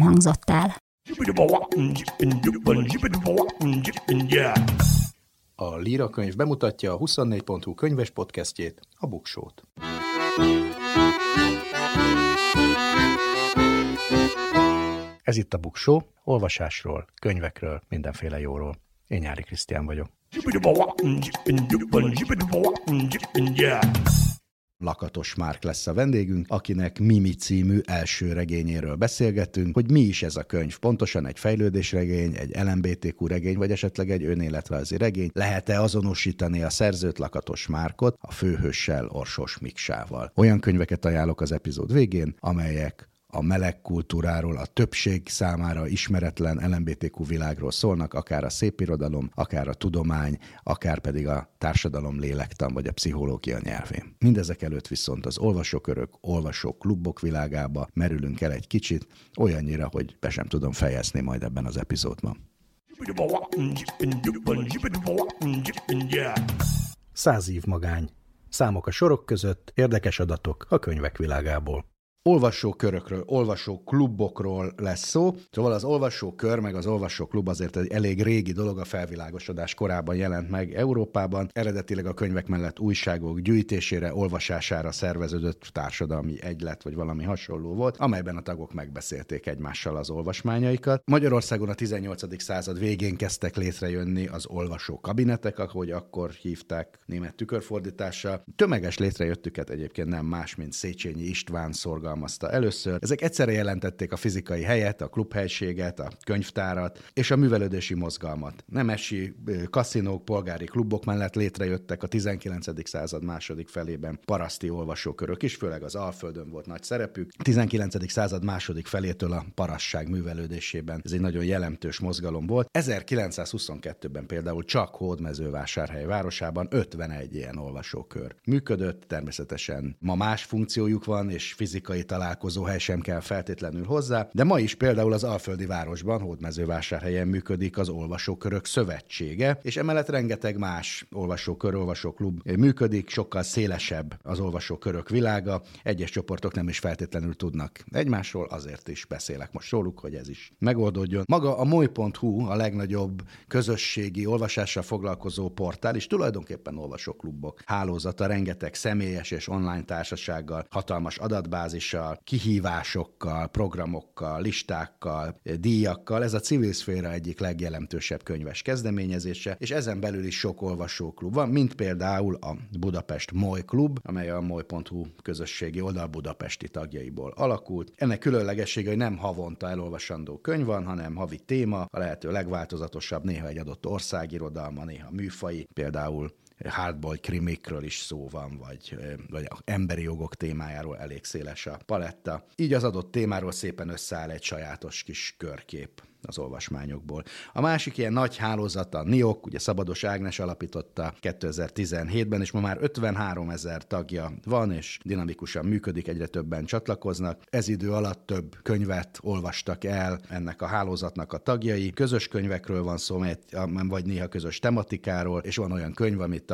hangzott el. A Líra könyv bemutatja a 24.hu könyves podcastjét, a Buksót. Ez itt a Buksó, olvasásról, könyvekről, mindenféle jóról. Én Nyáry Krisztián vagyok. Lakatos Márk lesz a vendégünk, akinek Mimi című első regényéről beszélgettünk, hogy mi is ez a könyv. Pontosan egy fejlődésregény, egy LMBTQ regény, vagy esetleg egy önéletrajzi regény. Lehet-e azonosítani a szerzőt, Lakatos Márkot, a főhőssel, Orsos Miksával? Olyan könyveket ajánlok az epizód végén, amelyek a meleg kultúráról, a többség számára ismeretlen LMBTQ világról szólnak, akár a szépirodalom, akár a tudomány, akár pedig a társadalom lélektan vagy a pszichológia nyelvén. Mindezek előtt viszont az olvasókörök, olvasóklubok világába merülünk el egy kicsit, olyannyira, hogy be sem tudom fejezni majd ebben az epizódban. 100 év magány. Számok a sorok között, érdekes adatok a könyvek világából. Olvasókörökről, olvasóklubokról lesz szó. Szóval az olvasókör meg az olvasóklub azért egy elég régi dolog, a felvilágosodás korában jelent meg Európában. Eredetileg a könyvek mellett újságok gyűjtésére, olvasására szerveződött társadalmi egylet vagy valami hasonló volt, amelyben a tagok megbeszélték egymással az olvasmányaikat. Magyarországon a 18. század végén kezdtek létrejönni az olvasókabinetek, ahogy akkor hívták német tükörfordítással. Tömeges létrejöttüket egyébként nem más, mint Széchenyi István szorgalmazta először. Ezek egyszerre jelentették a fizikai helyet, a klubhelységet, a könyvtárat és a művelődési mozgalmat. Nemesi kaszinók, polgári klubok mellett létrejöttek a 19. század második felében paraszti olvasókörök is, főleg az Alföldön volt nagy szerepük. 19. század második felétől a parasztság művelődésében ez egy nagyon jelentős mozgalom volt. 1922-ben például csak Hódmezővásárhely városában 51 ilyen olvasókör működött, természetesen ma más funkciójuk van, és fizikai találkozóhely sem kell feltétlenül hozzá, de ma is például az alföldi városban, Hódmezővásárhelyen működik az Olvasókörök Szövetsége, és emellett rengeteg más olvasókör, olvasóklub működik, sokkal szélesebb az olvasókörök világa, egyes csoportok nem is feltétlenül tudnak egymásról, azért is beszélek most róluk, hogy ez is megoldódjon. Maga a moly.hu a legnagyobb közösségi olvasással foglalkozó portál, és tulajdonképpen olvasóklubok hálózata, rengeteg személyes és online társasággal, hatalmas adatbázis, kihívásokkal, programokkal, listákkal, díjakkal. Ez a civil szféra egyik legjelentősebb könyves kezdeményezése, és ezen belül is sok olvasóklub van, mint például a Budapest Moi Klub, amely a moly.hu közösségi oldal budapesti tagjaiból alakult. Ennek különlegessége, hogy nem havonta elolvasandó könyv van, hanem havi téma, a lehető legváltozatosabb, néha egy adott ország irodalma, néha műfai, például hardboiled krimikről is szó van, vagy emberi jogok témájáról, elég széles a paletta. Így az adott témáról szépen összeáll egy sajátos kis körkép az olvasmányokból. A másik ilyen nagy hálózat a NIOK, ugye Szabados Ágnes alapította 2017-ben, és ma már 53 000 tagja van, és dinamikusan működik, egyre többen csatlakoznak. Ez idő alatt több könyvet olvastak el ennek a hálózatnak a tagjai. Közös könyvekről van szó, vagy néha közös tematikáról, és van olyan könyv, amit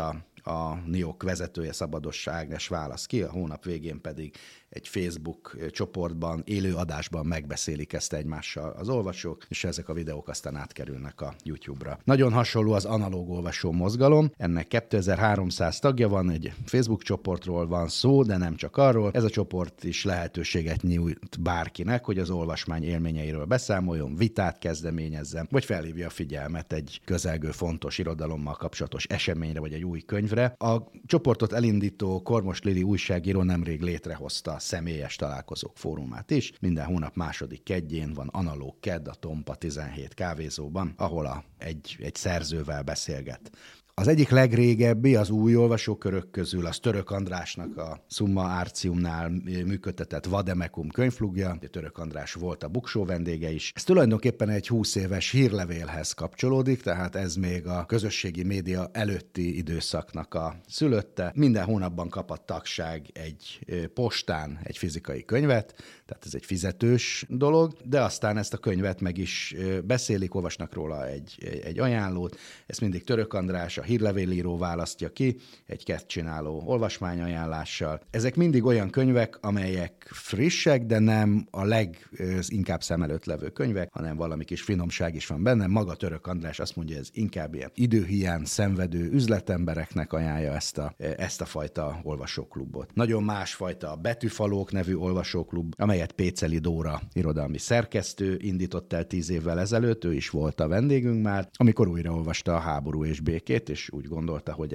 a NIOK vezetője, Szabados Ágnes válasz ki, a hónap végén pedig egy Facebook csoportban, élő adásban megbeszélik ezt egymással az olvasók, és ezek a videók aztán átkerülnek a YouTube-ra. Nagyon hasonló az analóg olvasó mozgalom, ennek 2300 tagja van, egy Facebook csoportról van szó, de nem csak arról. Ez a csoport is lehetőséget nyújt bárkinek, hogy az olvasmány élményeiről beszámoljon, vitát kezdeményezzen, vagy felhívja a figyelmet egy közelgő fontos irodalommal kapcsolatos eseményre, vagy egy új könyvre. A csoportot elindító Kormos Lili újságíró nemrég létrehozta személyes találkozók fórumát is. Minden hónap második keddjén van Analog Kedd a Tompa 17 kávézóban, ahol egy szerzővel beszélget Az egyik legrégebbi az új olvasókörök közül, az Török Andrásnak a Szumma Árciumnál működtetett Vademekum könyvklubja. Török András volt a Buksó vendége is. Ez tulajdonképpen egy 20 éves hírlevélhez kapcsolódik, tehát ez még a közösségi média előtti időszaknak a szülötte. Minden hónapban kap a tagság egy postán egy fizikai könyvet, tehát ez egy fizetős dolog, de aztán ezt a könyvet meg is beszélik, olvasnak róla egy ajánlót. Ezt mindig Török András, a hírlevélíró választja ki, egy kettcsináló olvasmányajánlással. Ezek mindig olyan könyvek, amelyek frissek, de nem a leginkább szem előtt levő könyvek, hanem valami kis finomság is van benne. Maga Török András azt mondja, ez inkább ilyen időhiány szenvedő üzletembereknek ajánlja ezt a fajta olvasóklubot. Nagyon másfajta a Betűfalók nevű olvasóklub, amelyet Péceli Dóra irodalmi szerkesztő indított el 10 évvel ezelőtt, ő is volt a vendégünk már, amikor újraolvasta a Háború és békét, és úgy gondolta, hogy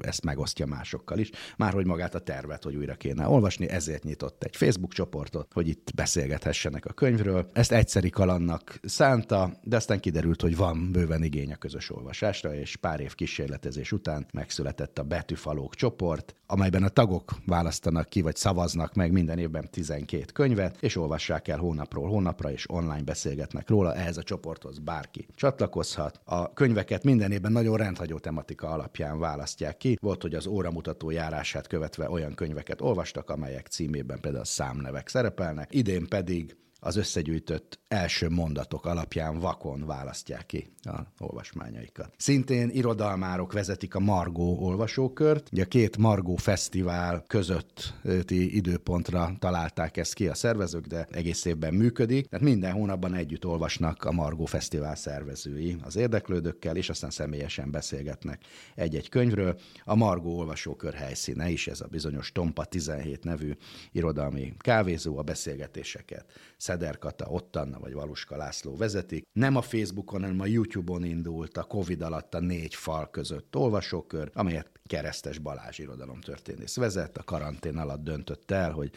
ezt megosztja másokkal is. Márhogy magát a tervet, hogy újra kéne olvasni, ezért nyitott egy Facebook csoportot, hogy itt beszélgethessenek a könyvről. Ezt egyszeri kalannak szánta, de aztán kiderült, hogy van bőven igény a közös olvasásra, és pár év kísérletezés után megszületett a Betűfalók csoport, amelyben a tagok választanak ki, vagy szavaznak meg minden évben 12 könyvet, és olvassák el hónapról hónapra, és online beszélgetnek róla. Ehhez a csoporthoz bárki csatlakozhat. A könyveket minden évben nagyon rendhagyó tematika alapján választják ki. Volt, hogy az óramutató járását követve olyan könyveket olvastak, amelyek címében például számnevek szerepelnek, idén pedig az összegyűjtött első mondatok alapján vakon választják ki a olvasmányaikat. Szintén irodalmárok vezetik a Margó olvasókört. Ugye a 2 Margó fesztivál közötti időpontra találták ezt ki a szervezők, de egész évben működik. Tehát minden hónapban együtt olvasnak a Margó fesztivál szervezői az érdeklődőkkel, és aztán személyesen beszélgetnek egy-egy könyvről. A Margó olvasókör helyszíne is ez a bizonyos Tompa 17 nevű irodalmi kávézó, a beszélgetéseket Szeder Kata, Ott Anna vagy Valuska László vezetik. Nem a Facebookon, hanem a YouTube-on indult a Covid alatt a 4 fal között olvasókör, amelyet Keresztes Balázs irodalomtörténész vezet. A karantén alatt döntött el, hogy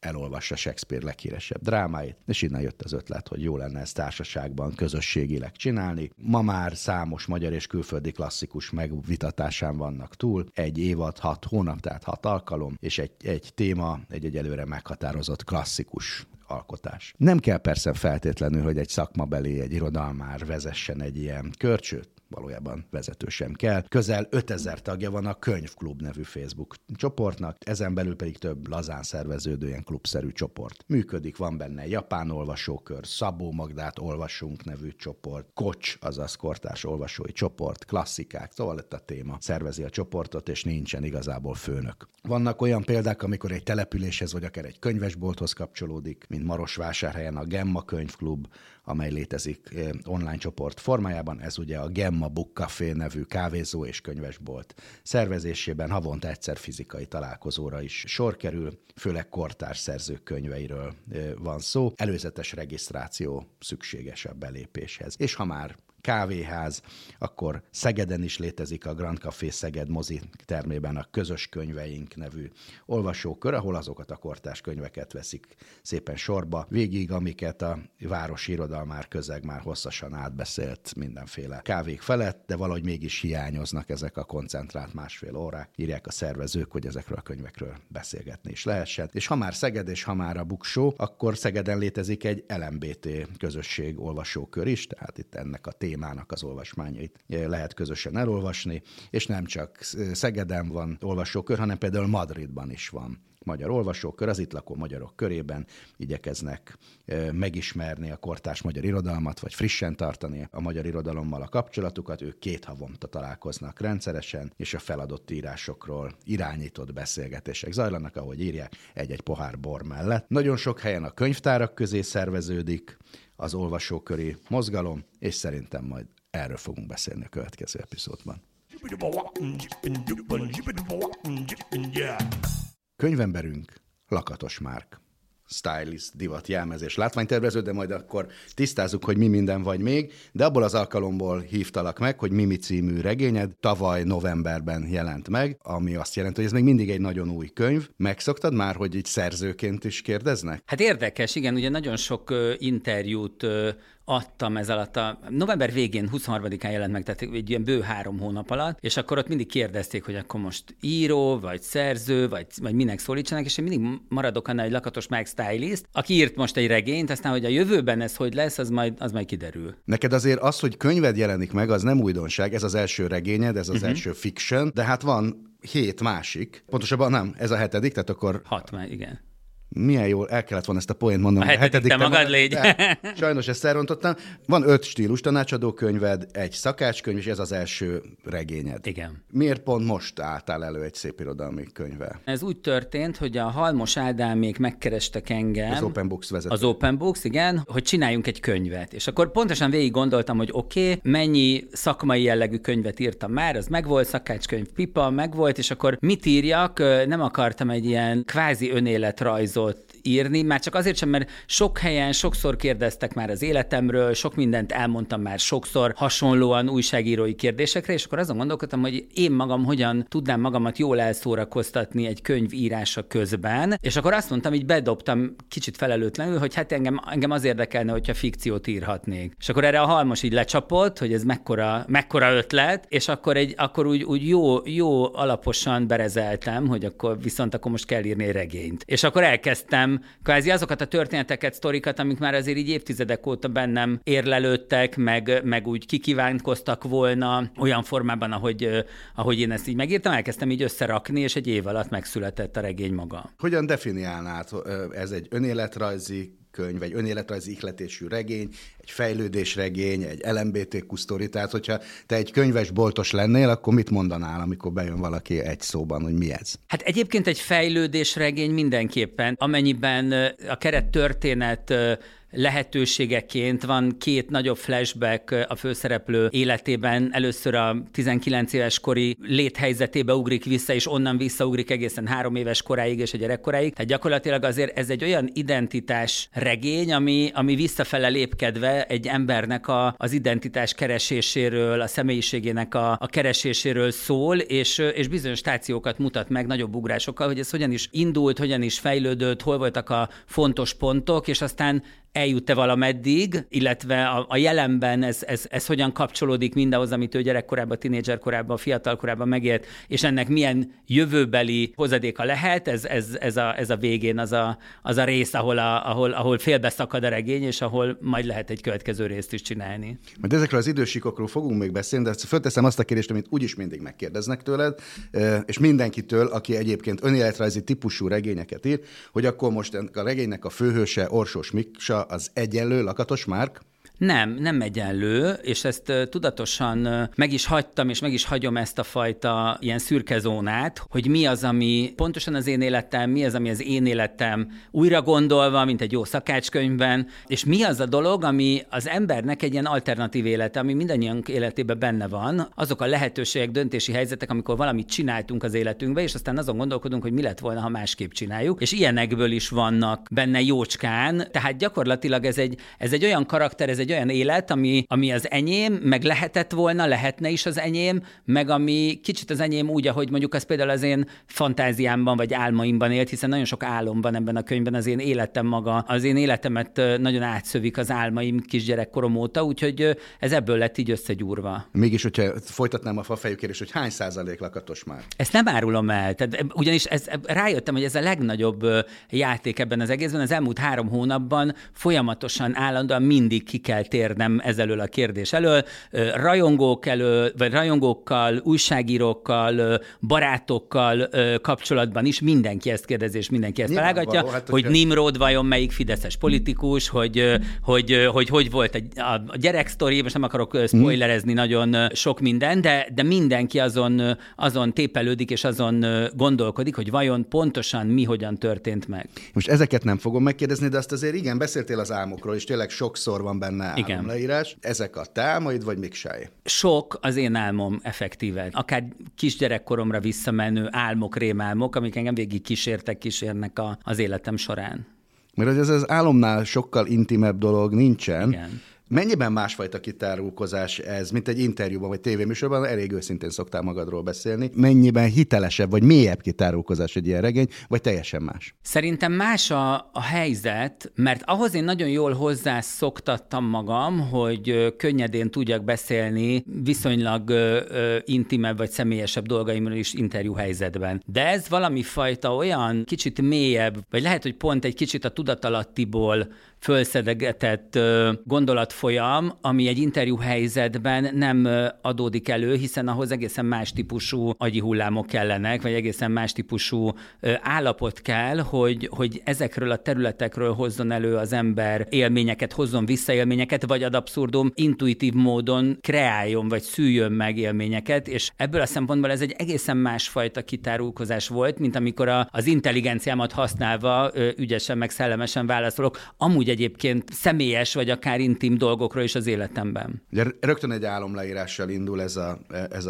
elolvassa Shakespeare leghíresebb drámáit, és innen jött az ötlet, hogy jó lenne ezt társaságban, közösségileg csinálni. Ma már számos magyar és külföldi klasszikus megvitatásán vannak túl, 1 évad, 6 hónap, tehát 6 alkalom, és egy téma, egy előre meghatározott klasszikus alkotás. Nem kell persze feltétlenül, hogy egy szakmabeli, egy irodalmár vezessen egy ilyen körcsőt, valójában vezető sem kell. Közel 5000 tagja van a Könyvklub nevű Facebook csoportnak, ezen belül pedig több lazán szerveződő ilyen klubszerű csoport működik, van benne Japán Olvasókör, Szabó Magdát Olvasunk nevű csoport, Kocs, azaz Kortárs Olvasói Csoport, klasszikák, szóval lett a téma, szervezi a csoportot, és nincsen igazából főnök. Vannak olyan példák, amikor egy településhez vagy akár egy könyvesbolthoz kapcsolódik, mint Marosvásárhelyen a Gemma Könyvklub, amely létezik online csoport formájában, ez ugye a Gemma Book Café nevű kávézó és könyvesbolt szervezésében havonta egyszer fizikai találkozóra is sor kerül, főleg kortárs szerzők könyveiről van szó, előzetes regisztráció szükséges a belépéshez. És ha már kávéház, akkor Szegeden is létezik a Grand Café Szeged mozi termében a Közös Könyveink nevű olvasókör, ahol azokat a kortárs könyveket veszik szépen sorba végig, amiket a városi irodalmár közeg már hosszasan átbeszélt mindenféle kávék felett, de valahogy mégis hiányoznak ezek a koncentrált 1,5 órák. Írják a szervezők, hogy ezekről a könyvekről beszélgetni is lehessen. És ha már Szeged és ha már a Buksó, akkor Szegeden létezik egy LMBT közösség olvasókör is, tehát itt ennek a témának az olvasmányait lehet közösen elolvasni, és nem csak Szegeden van olvasókör, hanem például Madridban is van magyar olvasókör, az itt lakó magyarok körében igyekeznek megismerni a kortárs magyar irodalmat, vagy frissen tartani a magyar irodalommal a kapcsolatukat. Ők 2 havonta találkoznak rendszeresen, és a feladott írásokról irányított beszélgetések zajlanak, ahogy írják, egy-egy pohár bor mellett. Nagyon sok helyen a könyvtárak közé szerveződik az olvasóköri mozgalom, és szerintem majd erről fogunk beszélni a következő epizódban. Könyvemberünk Lakatos Márk, stylist, divat, jelmezés, látványtervező, de majd akkor tisztázzuk, hogy mi minden vagy még, de abból az alkalomból hívtalak meg, hogy Mimi című regényed tavaly novemberben jelent meg, ami azt jelenti, hogy ez még mindig egy nagyon új könyv. Megszoktad már, hogy így szerzőként is kérdeznek? Hát érdekes, igen, ugye nagyon sok interjút adtam ez alatt a november végén, 23-án jelent meg, tehát egy ilyen bő 3 hónap alatt, és akkor ott mindig kérdezték, hogy akkor most író, vagy szerző, vagy minek szólítsanak, és én mindig maradok annál, hogy Lakatos Márk stylist, aki írt most egy regényt, aztán, hogy a jövőben ez hogy lesz, az majd kiderül. Neked azért az, hogy könyved jelenik meg, az nem újdonság, ez az első regényed, ez az első fiction, de hát van 7 másik, pontosabban nem, ez a 7., tehát akkor... 6 már, igen. Milyen jól, el kellett volna ezt a poént mondanom. A 7. te magad légy. Sajnos ezt elrontottam. Van 5 stílus tanácsadó könyved, 1 szakácskönyv, és ez az első regényed. Igen. Miért pont most álltál elő egy szépirodalmi könyvvel? Ez úgy történt, hogy a Halmos Ádámék megkerestek engem. Az Open Books vezető. Az Open Books, igen, hogy csináljunk egy könyvet. És akkor pontosan végig gondoltam, hogy oké, mennyi szakmai jellegű könyvet írtam már, az megvolt, szakácskönyv pipa megvolt, és akkor mit írjak? Nem akartam egy ilyen kvázi önéletrajzot írni, már csak azért sem, mert sok helyen sokszor kérdeztek már az életemről, sok mindent elmondtam már sokszor hasonlóan újságírói kérdésekre, és akkor azon gondolkodtam, hogy én magam hogyan tudnám magamat jól elszórakoztatni egy könyv írása közben, és akkor azt mondtam, így bedobtam kicsit felelőtlenül, hogy hát engem az érdekelne, hogyha fikciót írhatnék. És akkor erre a Halmos így lecsapott, hogy ez mekkora ötlet, és akkor úgy jó alaposan berezeltem, hogy akkor most kell írni egy regényt. És akkor elkezdtem kvázi azokat a történeteket, sztorikat, amik már azért így évtizedek óta bennem érlelődtek, meg úgy kikívánkoztak volna olyan formában, ahogy én ezt így megírtam, elkezdtem így összerakni, és egy év alatt megszületett a regény maga. Hogyan definiálnád, ez egy önéletrajzi könyv, egy önéletrajzi ihletésű regény, egy fejlődésregény, egy LMBTQ sztori, tehát hogyha te egy könyvesboltos lennél, akkor mit mondanál, amikor bejön valaki egy szóban, hogy mi ez? Hát egyébként egy fejlődésregény mindenképpen, amennyiben a kerettörténet lehetőségeként van 2 nagyobb flashback a főszereplő életében. Először a 19 éves kori léthelyzetébe ugrik vissza, és onnan visszaugrik egészen 3 éves koráig és a gyerekkoráig. Tehát gyakorlatilag azért ez egy olyan identitás regény, ami visszafele lépkedve egy embernek az identitás kereséséről, a személyiségének a kereséséről szól, és bizonyos stációkat mutat meg nagyobb ugrásokkal, hogy ez hogyan is indult, hogyan is fejlődött, hol voltak a fontos pontok, és aztán eljut-e valameddig, illetve a jelenben ez hogyan kapcsolódik mindahhoz, amit ő gyerekkorában, tinédzserkorában, fiatalkorában megélt, és ennek milyen jövőbeli hozadéka lehet, ez a végén az a rész, ahol félbeszakad a regény, és ahol majd lehet egy következő részt is csinálni. Mert ezekről az idősíkokról fogunk még beszélni, de fölteszem azt a kérdést, amit úgyis mindig megkérdeznek tőled, és mindenkitől, aki egyébként önéletrajzi típusú regényeket ír, hogy akkor most a regénynek a főhőse Orsos Miksa az egyenlő Lakatos Márk? Nem egyenlő, és ezt tudatosan meg is hagytam, és meg is hagyom ezt a fajta ilyen szürke zónát, hogy mi az, ami pontosan az én életem, mi az, ami az én életem újra gondolva, mint egy jó szakácskönyvben, és mi az a dolog, ami az embernek egy ilyen alternatív élete, ami mindannyiunk életében benne van, azok a lehetőségek, döntési helyzetek, amikor valamit csináltunk az életünkbe, és aztán azon gondolkodunk, hogy mi lett volna, ha másképp csináljuk, és ilyenekből is vannak benne jócskán, tehát gyakorlatilag ez egy olyan karakter, ez egy olyan élet, ami az enyém, meg lehetett volna, lehetne is az enyém, meg ami kicsit az enyém úgy, ahogy mondjuk az például az én fantáziámban vagy álmaimban élt, hiszen nagyon sok álomban ebben a könyvben az én életem maga, az én életemet nagyon átszövik az álmaim kisgyerekkorom óta, úgyhogy ez ebből lett így összegyúrva. Mégis, hogyha folytatnám a fafejű kérdést, hogy hány százalék Lakatos Márk? Ezt nem árulom el, tehát ugyanis rájöttem, hogy ez a legnagyobb játék ebben az egészben, az elmúlt 3 hónapban folyamatosan, állandóan mindig ki kell térnem ez elől a kérdés elől, rajongókkal, újságírókkal, barátokkal kapcsolatban is mindenki ezt kérdezi, és mindenki ezt találgatja, hát, hogy Nimród vajon melyik fideszes politikus, hogy volt a gyereksztori, most nem akarok spoilerezni nagyon sok minden, de mindenki azon tépelődik, és azon gondolkodik, hogy vajon pontosan mi hogyan történt meg. Most ezeket nem fogom megkérdezni, de azt azért igen, beszéltél az álmokról, és tényleg sokszor van benne álomleírás. Ezek a te álmaid, vagy miksej? Sok az én álmom effektíven. Akár kisgyerekkoromra visszamenő álmok, rémálmok, amik engem végig kísérnek az életem során. Mert ez az álomnál sokkal intimebb dolog nincsen. Igen. Mennyiben másfajta kitárulkozás ez, mint egy interjúban vagy tévéműsorban? Elég őszintén szoktál magadról beszélni. Mennyiben hitelesebb vagy mélyebb kitárulkozás egy ilyen regény, vagy teljesen más? Szerintem más a helyzet, mert ahhoz én nagyon jól hozzászoktattam magam, hogy könnyedén tudjak beszélni viszonylag intimebb vagy személyesebb dolgaimról is interjú helyzetben. De ez valami fajta olyan kicsit mélyebb, vagy lehet, hogy pont egy kicsit a tudatalattiból fölszedegetett gondolatfolyam, ami egy interjú helyzetben nem adódik elő, hiszen ahhoz egészen más típusú agyi hullámok kellenek, vagy egészen más típusú állapot kell, hogy ezekről a területekről hozzon elő az ember élményeket, hozzon visszaélményeket, vagy ad abszurdum intuitív módon kreáljon, vagy szüljön meg élményeket, és ebből a szempontból ez egy egészen másfajta kitárulkozás volt, mint amikor az intelligenciámat használva ügyesen meg szellemesen válaszolok, amúgy egyébként személyes, vagy akár intim dolgokról is az életemben. Ugye rögtön egy álomleírással indul ez a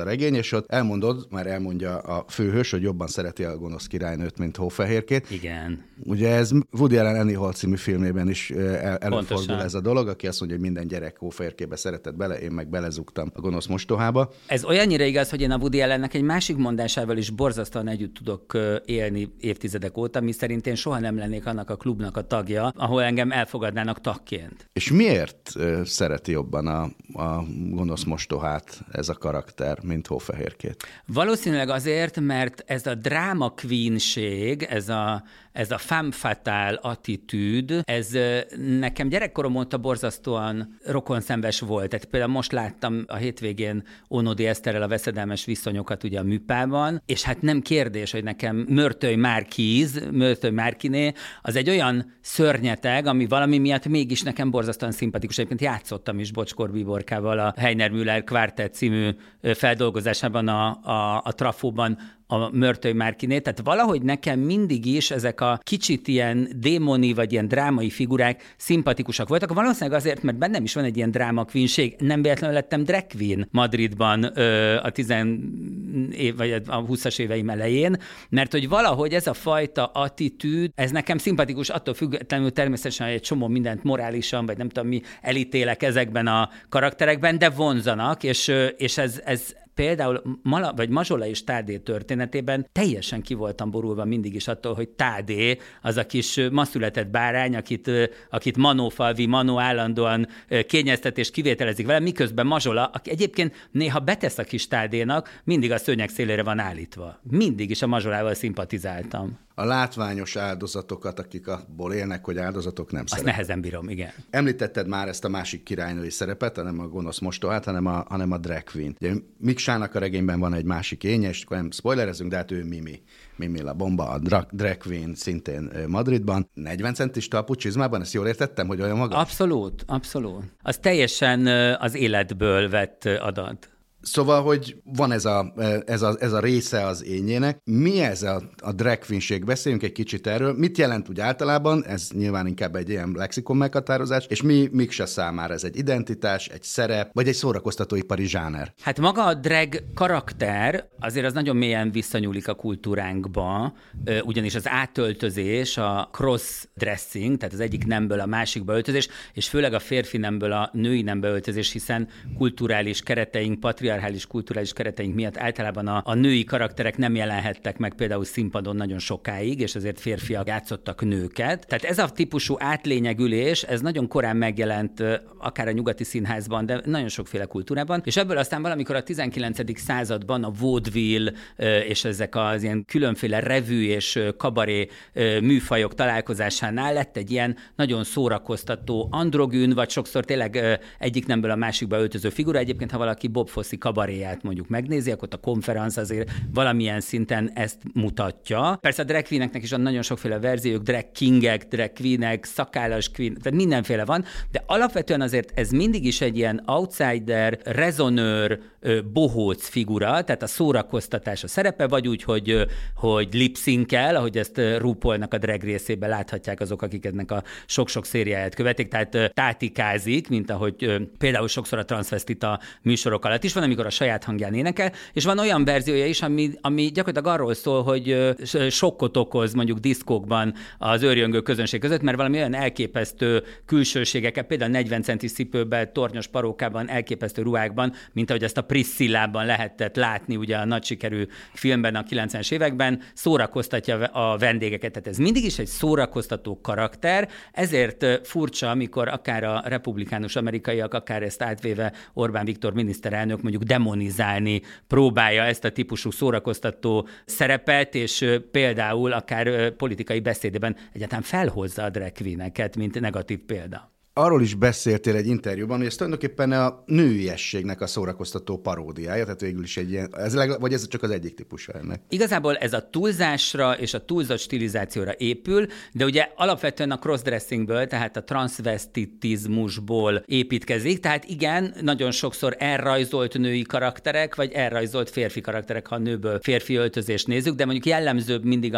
regény, és ott elmondja a főhős, hogy jobban szereti a gonosz királynőt, mint Hófehérkét. Igen. Ugye ez Woody Allen Annie Hall című filmében is előfordul ez a dolog, aki azt mondja, hogy minden gyerek Hófehérkébe szeretett bele, én meg belezugtam a gonosz mostohába. Ez olyannyira igaz, hogy én a Woody Allennek egy másik mondásával is borzasztóan együtt tudok élni évtizedek óta, miszerint én soha nem lennék annak a klubnak a tagja, ahol engem elfogadnának tagként. És miért szereti jobban a gonosz mostohát ez a karakter, mint Hófehérkét? Valószínűleg azért, mert ez a dráma queenség, ez a femme fatale attitűd, ez nekem gyerekkorom óta borzasztóan rokonszenves volt. Tehát például most láttam a hétvégén Ónodi Eszterrel a veszedelmes viszonyokat ugye a műpában, és hát nem kérdés, hogy nekem Mörtöly Márkiné, az egy olyan szörnyeteg, ami valami miatt mégis nekem borzasztóan szimpatikus. Egyébként játszottam is Bocskor Bíborkával a Heiner Müller Quartett című feldolgozásában a Trafóban a Mörtöly Márkiné, tehát valahogy nekem mindig is ezek a kicsit ilyen démoni vagy ilyen drámai figurák szimpatikusak voltak, valószínűleg azért, mert bennem is van egy ilyen dráma queenség. Nem véletlenül lettem drag queen Madridban a 20-as éveim elején, mert hogy valahogy ez a fajta attitűd, ez nekem szimpatikus, attól függetlenül természetesen egy csomó mindent morálisan, vagy nem tudom mi, elítélek ezekben a karakterekben, de vonzanak, és ez például Mazsola és Tádé történetében teljesen ki voltam borulva mindig is attól, hogy Tádé az a kis ma született bárány, akit Manófalvi Manó állandóan kényeztet és kivételezik vele, miközben Mazsola, aki egyébként néha betesz a kis Tádénak, mindig a szőnyeg szélére van állítva. Mindig is a Mazsolával szimpatizáltam. A látványos áldozatokat, akik abból élnek, hogy áldozatok, nem szeretem. Azt nehezen bírom, igen. Említetted már ezt a másik királynői szerepet, nem a gonosz mostohát, hanem a drag queen. Ugye Miksának a regényben van egy másik énje, és akkor nem spoilerezünk, de hát ő Mimi. Mimi la Bomba, a drag queen szintén Madridban. 40 centis talpú csizmában, ezt jól értettem, hogy olyan magas? Abszolút. Az teljesen az életből vett adat. Szóval, hogy van ez a része az énjének. Mi ez a drag queenség? Beszéljünk egy kicsit erről. Mit jelent úgy általában? Ez nyilván inkább egy ilyen lexikon meghatározás, és Miksa számára ez egy identitás, egy szerep, vagy egy szórakoztatóipari zsáner? Hát maga a drag karakter azért az nagyon mélyen visszanyúlik a kultúránkba, ugyanis az átöltözés, a cross-dressing, tehát az egyik nemből a másikba öltözés, és főleg a férfi nemből a női nembe öltözés, hiszen kulturális kereteink, patriarchális kulturális kereteink miatt általában a női karakterek nem jelenhettek meg például színpadon nagyon sokáig, és ezért férfiak játszottak nőket. Tehát ez a típusú átlényegülés, ez nagyon korán megjelent akár a nyugati színházban, de nagyon sokféle kultúrában, és ebből aztán valamikor a 19. században a vaudeville és ezek az ilyen különféle revű és kabaré műfajok találkozásánál lett egy ilyen nagyon szórakoztató androgűn, vagy sokszor tényleg egyik nemből a másikba öltöző figura. Egyébként, ha valaki Bob Fossi kabaréját mondjuk megnézi, akkor a konferenc azért valamilyen szinten ezt mutatja. Persze a drag queeneknek is van nagyon sokféle verziók, drag kingek, drag queenek, szakállas queen, tehát mindenféle van, de alapvetően azért ez mindig is egy ilyen outsider, rezonőr, bohóc figura, tehát a szórakoztatás a szerepe, vagy úgy, hogy lipsynkel, ahogy ezt RuPaulnak a drag részében láthatják azok, akik ennek a sok-sok szériáját követik, tehát tátikázik, mint ahogy például sokszor a transvestita műsorok alatt is van, amikor a saját hangján énekel, és van olyan verziója is, ami gyakorlatilag arról szól, hogy sokkot okoz mondjuk diszkókban az őrjöngő közönség között, mert valami olyan elképesztő külsőségeket, például 40 centi cipőben, tornyos parókában, elképesztő ruhákban, mint ahogy ezt a Priscillában lehetett látni ugye a nagy sikerű filmben a 90-es években, szórakoztatja a vendégeket. Tehát ez mindig is egy szórakoztató karakter, ezért furcsa, amikor akár a republikánus amerikaiak, akár ezt átvéve Orbán Viktor miniszterelnök mondjuk demonizálni próbálja ezt a típusú szórakoztató szerepet, és például akár politikai beszédében egyáltalán felhozza a drag queeneket, mint negatív példa. Arról is beszéltél egy interjúban, hogy ez tulajdonképpen a nőiességnek a szórakoztató paródiája, tehát végül is egy ilyen, vagy ez csak az egyik típusa ennek? Igazából ez a túlzásra és a túlzott stilizációra épül, de ugye alapvetően a crossdressingből, tehát a transvestitizmusból építkezik, tehát igen, nagyon sokszor elrajzolt női karakterek, vagy elrajzolt férfi karakterek, ha nőből férfi öltözést nézzük, de mondjuk jellemzőbb mindig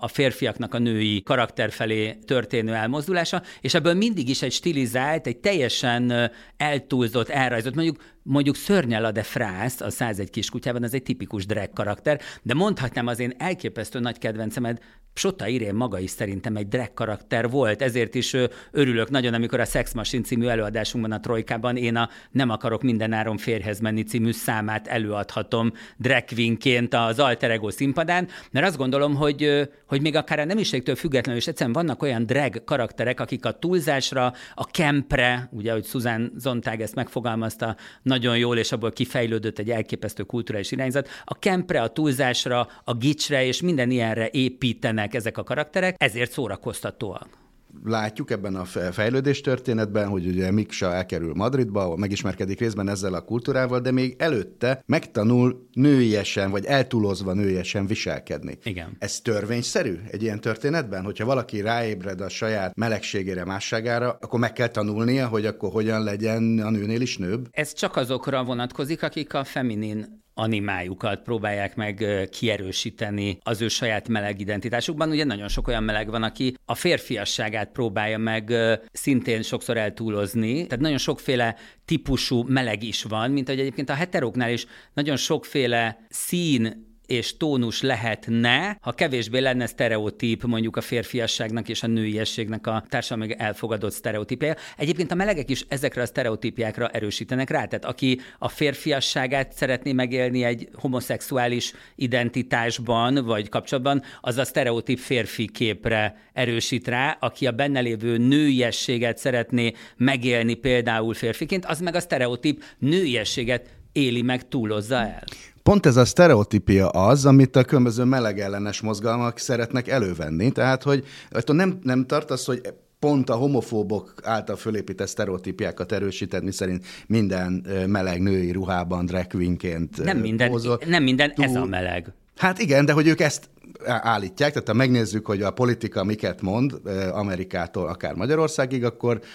a férfiaknak a női karakter felé történő elmozdulása, és ebből mindig is egy stilizált, egy teljesen eltúlzott, elrajzott, mondjuk Szörnyella de Frász a 101 kiskutyában, ez egy tipikus drag karakter, de mondhatnám az én elképesztő nagy kedvencemet, Sota Irén maga is szerintem egy drag karakter volt, ezért is örülök nagyon, amikor a Sex Machine című előadásunkban a Trojkában én a Nem akarok mindenáron férjhez menni című számát előadhatom drag queenként az alter ego színpadán, mert azt gondolom, hogy még akár a nemiségtől függetlenül is egyszerűen vannak olyan drag karakterek, akik a túlzásra, a kempre, ugye, hogy Susan Sontag ezt megfogalmazta nagyon jól, és abból kifejlődött egy elképesztő kulturális irányzat, a kempre, a túlzásra, a gicsre és minden ilyenre építenek ezek a karakterek, ezért szórakoztatóak. Látjuk ebben a fejlődés történetben, hogy ugye Miksa elkerül Madridba, megismerkedik részben ezzel a kultúrával, de még előtte megtanul nőiesen, vagy eltúlozva nőiesen viselkedni. Igen. Ez törvényszerű egy ilyen történetben? Hogyha valaki ráébred a saját melegségére, másságára, akkor meg kell tanulnia, hogy akkor hogyan legyen a nőnél is nőbb? Ez csak azokra vonatkozik, akik a feminin animájukat próbálják meg kierősíteni az ő saját meleg identitásukban. Ugye nagyon sok olyan meleg van, aki a férfiasságát próbálja meg szintén sokszor eltúlozni. Tehát nagyon sokféle típusú meleg is van, mint ahogy egyébként a heteróknál is nagyon sokféle szín és tónus lehetne, ha kevésbé lenne sztereotíp mondjuk a férfiasságnak és a nőiességnek a társadalmi elfogadott sztereotípia. Egyébként a melegek is ezekre a sztereotípiákra erősítenek rá, tehát aki a férfiasságát szeretné megélni egy homoszexuális identitásban vagy kapcsolatban, az a sztereotíp férfi képre erősít rá, aki a benne lévő nőiességet szeretné megélni például férfiként, az meg a sztereotíp nőiességet éli meg, túlozza el. Pont ez a sztereotípia az, amit a különböző melegellenes mozgalmak szeretnek elővenni. Tehát, hogy nem tartasz, hogy pont a homofóbok által fölépített sztereotípiákat erősített, miszerint minden meleg női ruhában drag queenként. Nem minden ez a meleg. Hát igen, de hogy ők ezt állítják, tehát ha megnézzük, hogy a politika miket mond Amerikától akár Magyarországig,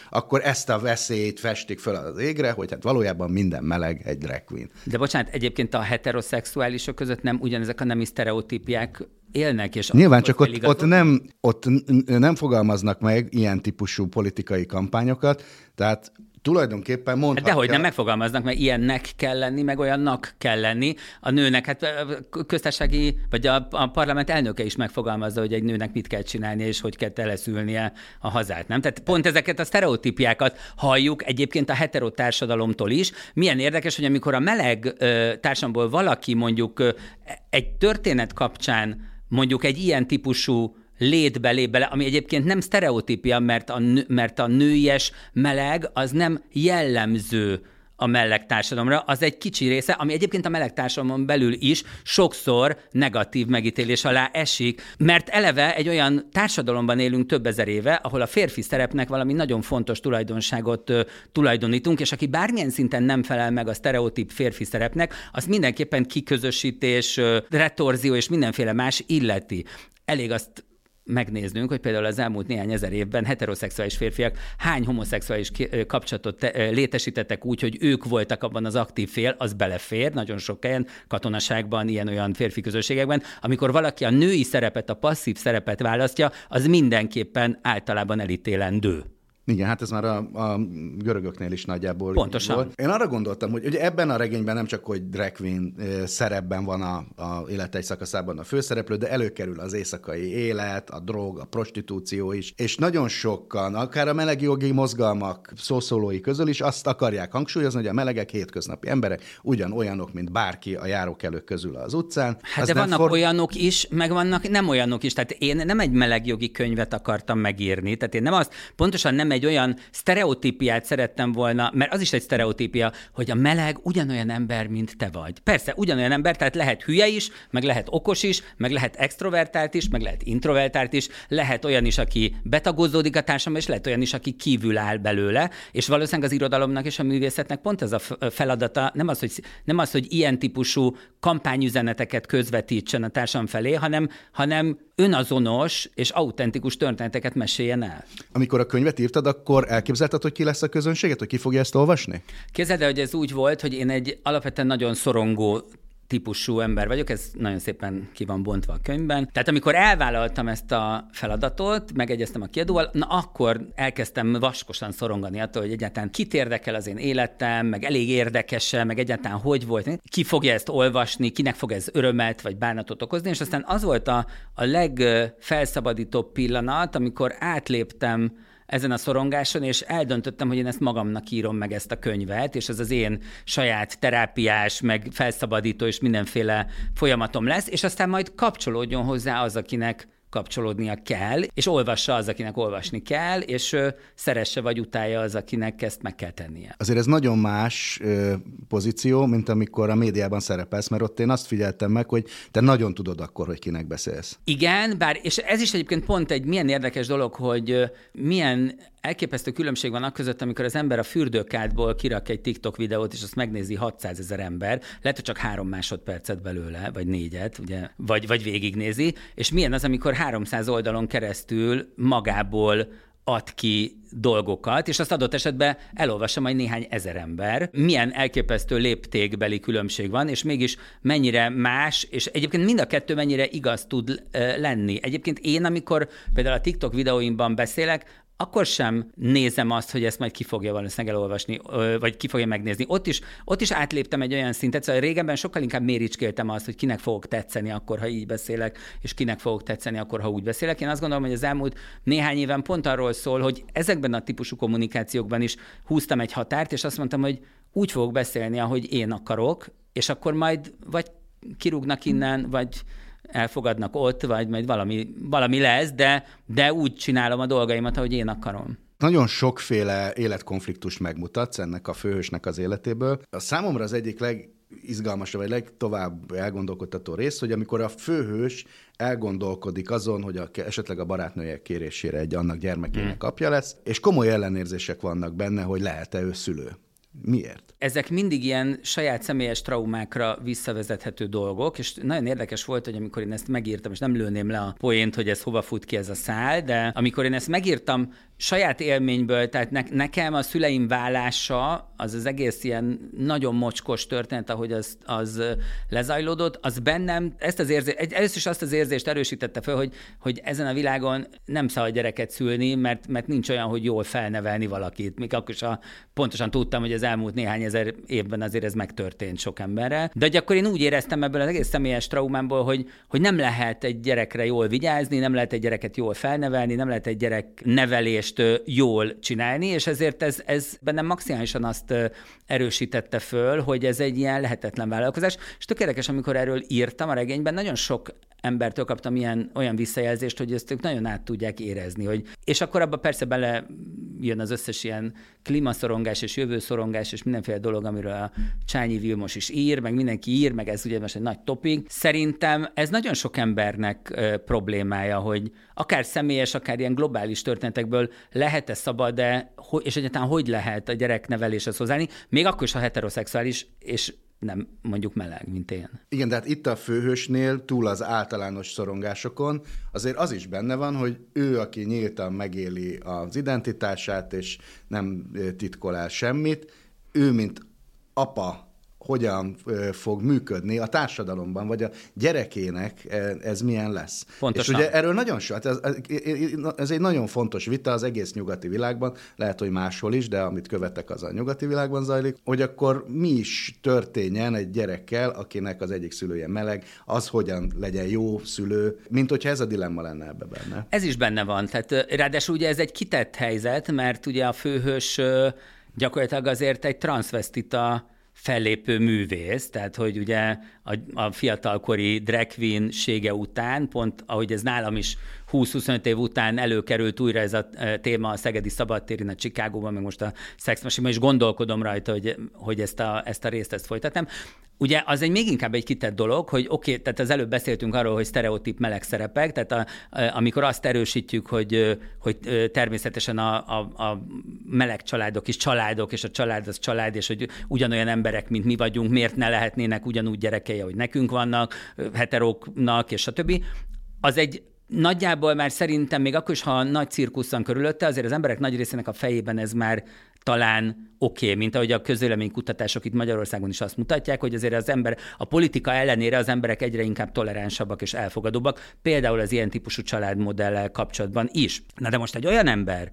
akkor ezt a veszélyt festik föl az égre, hogy hát valójában minden meleg egy drag queen. De bocsánat, egyébként a heteroszexuálisok között nem ugyanezek a nemi sztereotípiák élnek, és nyilván csak ott nem fogalmaznak meg ilyen típusú politikai kampányokat, tehát tulajdonképpen mondhatja... Dehogy nem megfogalmaznak, mert ilyennek kell lenni, meg olyannak kell lenni. A nőnek, hát a köztársasági, vagy a parlament elnöke is megfogalmazza, hogy egy nőnek mit kell csinálni, és hogy kell teleszülnie a hazát, nem? Tehát pont ezeket a sztereotípiákat halljuk egyébként a heterotársadalomtól is. Milyen érdekes, hogy amikor a meleg társamból valaki mondjuk egy történet kapcsán mondjuk egy ilyen típusú létbe, ami egyébként nem sztereotípia, mert a nőies meleg az nem jellemző a meleg társadalomra, az egy kicsi része, ami egyébként a meleg társadalomon belül is sokszor negatív megítélés alá esik, mert eleve egy olyan társadalomban élünk több ezer éve, ahol a férfi szerepnek valami nagyon fontos tulajdonságot tulajdonítunk, és aki bármilyen szinten nem felel meg a sztereotíp férfi szerepnek, az mindenképpen kiközösítés, retorzió és mindenféle más illeti. Elég azt megnéznünk, hogy például az elmúlt néhány ezer évben heteroszexuális férfiak hány homoszexuális kapcsolatot létesítettek úgy, hogy ők voltak abban az aktív fél, az belefér nagyon sok helyen, katonaságban, ilyen-olyan férfi közösségekben. Amikor valaki a női szerepet, a passzív szerepet választja, az mindenképpen általában elítélendő. Igen, hát ez már a görögöknél is nagyjából. Pontosan. Volt. Én arra gondoltam, hogy ugye ebben a regényben nem csak, hogy drag queen szerepben van a élet egy szakaszában a főszereplő, de előkerül az éjszakai élet, a drog, a prostitúció is, és nagyon sokan, akár a melegjogi mozgalmak szószólói közül is azt akarják hangsúlyozni, hogy a melegek hétköznapi emberek ugyanolyanok, mint bárki a járókelők közül az utcán. Hát de vannak olyanok is, meg vannak nem olyanok is. Tehát én nem egy melegjogi könyvet akartam megírni, tehát én nem azt, pontosan nem egy olyan sztereotípiát szerettem volna, mert az is egy sztereotípia, hogy a meleg ugyanolyan ember, mint te vagy. Persze, ugyanolyan ember, tehát lehet hülye is, meg lehet okos is, meg lehet extrovertált is, meg lehet introvertált is, lehet olyan is, aki betagozódik a társamban, és lehet olyan is, aki kívül áll belőle, és valószínűleg az irodalomnak és a művészetnek pont ez a feladata, nem az, hogy ilyen típusú kampányüzeneteket közvetítsen a társam felé, hanem önazonos és autentikus történeteket meséljen el. Amikor a könyvet írtad, akkor elképzelted, hogy ki lesz a közönséget, hogy ki fogja ezt olvasni? Képzeld el, hogy ez úgy volt, hogy én egy alapvetően nagyon szorongó típusú ember vagyok, ez nagyon szépen ki van bontva a könyvben. Tehát amikor elvállaltam ezt a feladatot, megegyeztem a kiadóval, na akkor elkezdtem vaskosan szorongani attól, hogy egyáltalán kit érdekel az én életem, meg elég érdekes-e, meg egyáltalán hogy volt, ki fogja ezt olvasni, kinek fog ez örömet vagy bánatot okozni, és aztán az volt a legfelszabadítóbb pillanat, amikor átléptem ezen a szorongáson, és eldöntöttem, hogy én ezt magamnak írom meg ezt a könyvet, és ez az én saját terápiás, meg felszabadító és mindenféle folyamatom lesz, és aztán majd kapcsolódjon hozzá az, akinek kapcsolódnia kell, és olvassa az, akinek olvasni kell, és szeresse vagy utálja az, akinek ezt meg kell tennie. Azért ez nagyon más pozíció, mint amikor a médiában szerepelsz, mert ott én azt figyeltem meg, hogy te nagyon tudod akkor, hogy kinek beszélsz. Igen, bár, és ez is egyébként pont egy milyen érdekes dolog, hogy milyen elképesztő különbség van akközött, amikor az ember a fürdőkádból kirak egy TikTok videót, és azt megnézi 600 000 ember, lehet, hogy csak 3 másodpercet belőle, vagy 4, ugye, vagy végignézi, és milyen az, amikor 300 oldalon keresztül magából ad ki dolgokat, és azt adott esetben elolvassa majd néhány ezer ember. Milyen elképesztő léptékbeli különbség van, és mégis mennyire más, és egyébként mind a kettő mennyire igaz tud lenni. Egyébként én, amikor például a TikTok videóimban beszélek, akkor sem nézem azt, hogy ezt majd ki fogja valószínűleg elolvasni, vagy ki fogja megnézni. Ott is átléptem egy olyan szintet, szóval régenben sokkal inkább méricskéltem azt, hogy kinek fogok tetszeni akkor, ha így beszélek, és kinek fogok tetszeni akkor, ha úgy beszélek. Én azt gondolom, hogy az elmúlt néhány éven pont arról szól, hogy ezekben a típusú kommunikációkban is húztam egy határt, és azt mondtam, hogy úgy fogok beszélni, ahogy én akarok, és akkor majd vagy kirúgnak innen, vagy elfogadnak ott, vagy majd valami lesz, de úgy csinálom a dolgaimat, ahogy én akarom. Nagyon sokféle életkonfliktust megmutatsz ennek a főhősnek az életéből. A számomra az egyik legizgalmasabb, vagy legtovább elgondolkodtató rész, hogy amikor a főhős elgondolkodik azon, hogy esetleg a barátnője kérésére egy annak gyermekének apja lesz, és komoly ellenérzések vannak benne, hogy lehet-e ő szülő. Miért? Ezek mindig ilyen saját személyes traumákra visszavezethető dolgok, és nagyon érdekes volt, hogy amikor én ezt megírtam, és nem lőném le a poént, hogy ez hova fut ki ez a szál, de amikor én ezt megírtam saját élményből, tehát nekem a szüleim válása, az egész ilyen nagyon mocskos történet, ahogy az lezajlódott, az bennem ezt az érzést, először is azt az érzést erősítette föl, hogy ezen a világon nem szabad gyereket szülni, mert nincs olyan, hogy jól felnevelni valakit. Még akkor is pontosan tudtam, hogy az elmúlt néhány ezer évben azért ez megtörtént sok emberrel. De akkor én úgy éreztem ebből az egész személyes traumámból, hogy nem lehet egy gyerekre jól vigyázni, nem lehet egy gyereket jól felnevelni, nem lehet egy gyerek nevelést jól csinálni, és ezért ez bennem maximálisan azt erősítette föl, hogy ez egy ilyen lehetetlen vállalkozás. És tök érdekes, amikor erről írtam a regényben, nagyon sok embertől kaptam olyan visszajelzést, hogy ezt ők nagyon át tudják érezni. És akkor abba persze bele jön az összes ilyen klímaszorongás és jövőszorongás és mindenféle dolog, amiről a Csányi Vilmos is ír, meg mindenki ír, meg ez ugye most egy nagy topik. Szerintem ez nagyon sok embernek problémája, hogy akár személyes, akár ilyen globális történetekből lehet-e szabad-e, és egyáltalán hogy lehet a gyerekneveléshez hozzáállni, még akkor is, ha heteroszexuális, és nem mondjuk meleg, mint én. Igen, de hát itt a főhősnél túl az általános szorongásokon azért az is benne van, hogy ő, aki nyíltan megéli az identitását, és nem titkol el semmit, ő, mint apa, hogyan fog működni a társadalomban, vagy a gyerekének ez milyen lesz. Pontosan. És ugye erről nagyon sok, ez egy nagyon fontos vita az egész nyugati világban, lehet, hogy máshol is, de amit követek, az a nyugati világban zajlik, hogy akkor mi is történjen egy gyerekkel, akinek az egyik szülője meleg, az hogyan legyen jó szülő, mint hogyha ez a dilemma lenne ebben benne. Ez is benne van. Tehát, ráadásul ugye ez egy kitett helyzet, mert ugye a főhős gyakorlatilag azért egy transzvesztita fellépő művész, tehát hogy ugye a fiatalkori drag queen-sége után, pont ahogy ez nálam is 20-25 év után előkerült újra ez a téma a Szegedi Szabadtérin, a Chicagóban, meg most a Sex Machine-ban, és gondolkodom rajta, hogy ezt a részt folytatom. Ugye az egy még inkább egy kitett dolog, hogy oké, tehát az előbb beszéltünk arról, hogy sztereotíp meleg szerepek, tehát amikor azt erősítjük, hogy természetesen a meleg családok is családok, és a család az család, és hogy ugyanolyan emberek, mint mi vagyunk, miért ne lehetnének ugyanúgy gyerekei, hogy nekünk vannak, heteróknak, és stb. Az egy nagyjából már szerintem még akkor is, ha nagy cirkusz van körülötte, azért az emberek nagy részének a fejében ez már talán oké, mint ahogy a közvéleménykutatások itt Magyarországon is azt mutatják, hogy azért a politika ellenére az emberek egyre inkább toleránsabbak és elfogadóbbak, például az ilyen típusú családmodellel kapcsolatban is. Na de most egy olyan ember,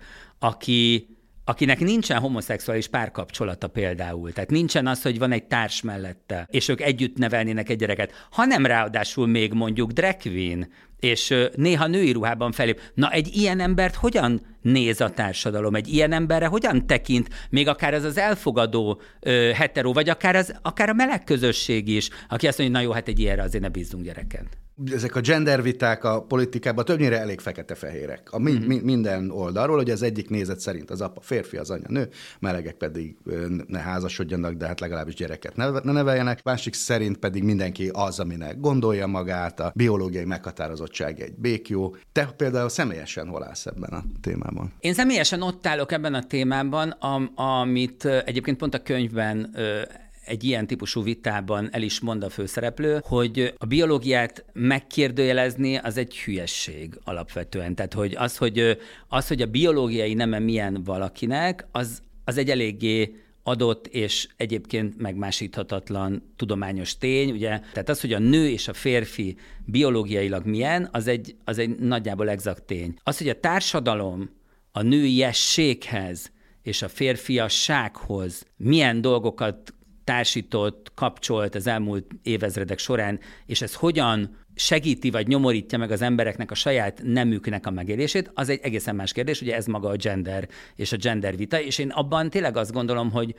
akinek nincsen homoszexuális párkapcsolata például, tehát nincsen az, hogy van egy társ mellette, és ők együtt nevelnének egy gyereket, hanem ráadásul még mondjuk drag queen, és néha női ruhában felép. Na egy ilyen embert hogyan néz a társadalom? Egy ilyen emberre hogyan tekint? Még akár az elfogadó heteró, vagy akár a meleg közösség is, aki azt mondja, na jó, hát egy ilyenre azért ne bízzunk gyereken. Ezek a genderviták a politikában többnyire elég fekete-fehérek. Minden oldalról, hogy az egyik nézet szerint az apa férfi, az anya nő, melegek pedig ne házasodjanak, de hát legalábbis gyereket ne neveljenek. Másik szerint pedig mindenki az, aminek gondolja magát, a biológiai meghatározottság egy békjó. Te például személyesen hol állsz ebben a témában? Én személyesen ott állok ebben a témában, amit egyébként pont a könyvben egy ilyen típusú vitában el is mond a főszereplő, hogy a biológiát megkérdőjelezni az egy hülyesség alapvetően. Tehát hogy a biológiai neme milyen valakinek, az egy eléggé adott és egyébként megmásíthatatlan tudományos tény, ugye? Tehát az, hogy a nő és a férfi biológiailag milyen, az egy nagyjából egzakt tény. Az, hogy a társadalom a nőiességhez és a férfiassághoz milyen dolgokat társított, kapcsolt az elmúlt évezredek során, és ez hogyan segíti vagy nyomorítja meg az embereknek a saját nemüknek a megélését, az egy egészen más kérdés, ugye ez maga a gender és a gender vita, és én abban tényleg azt gondolom, hogy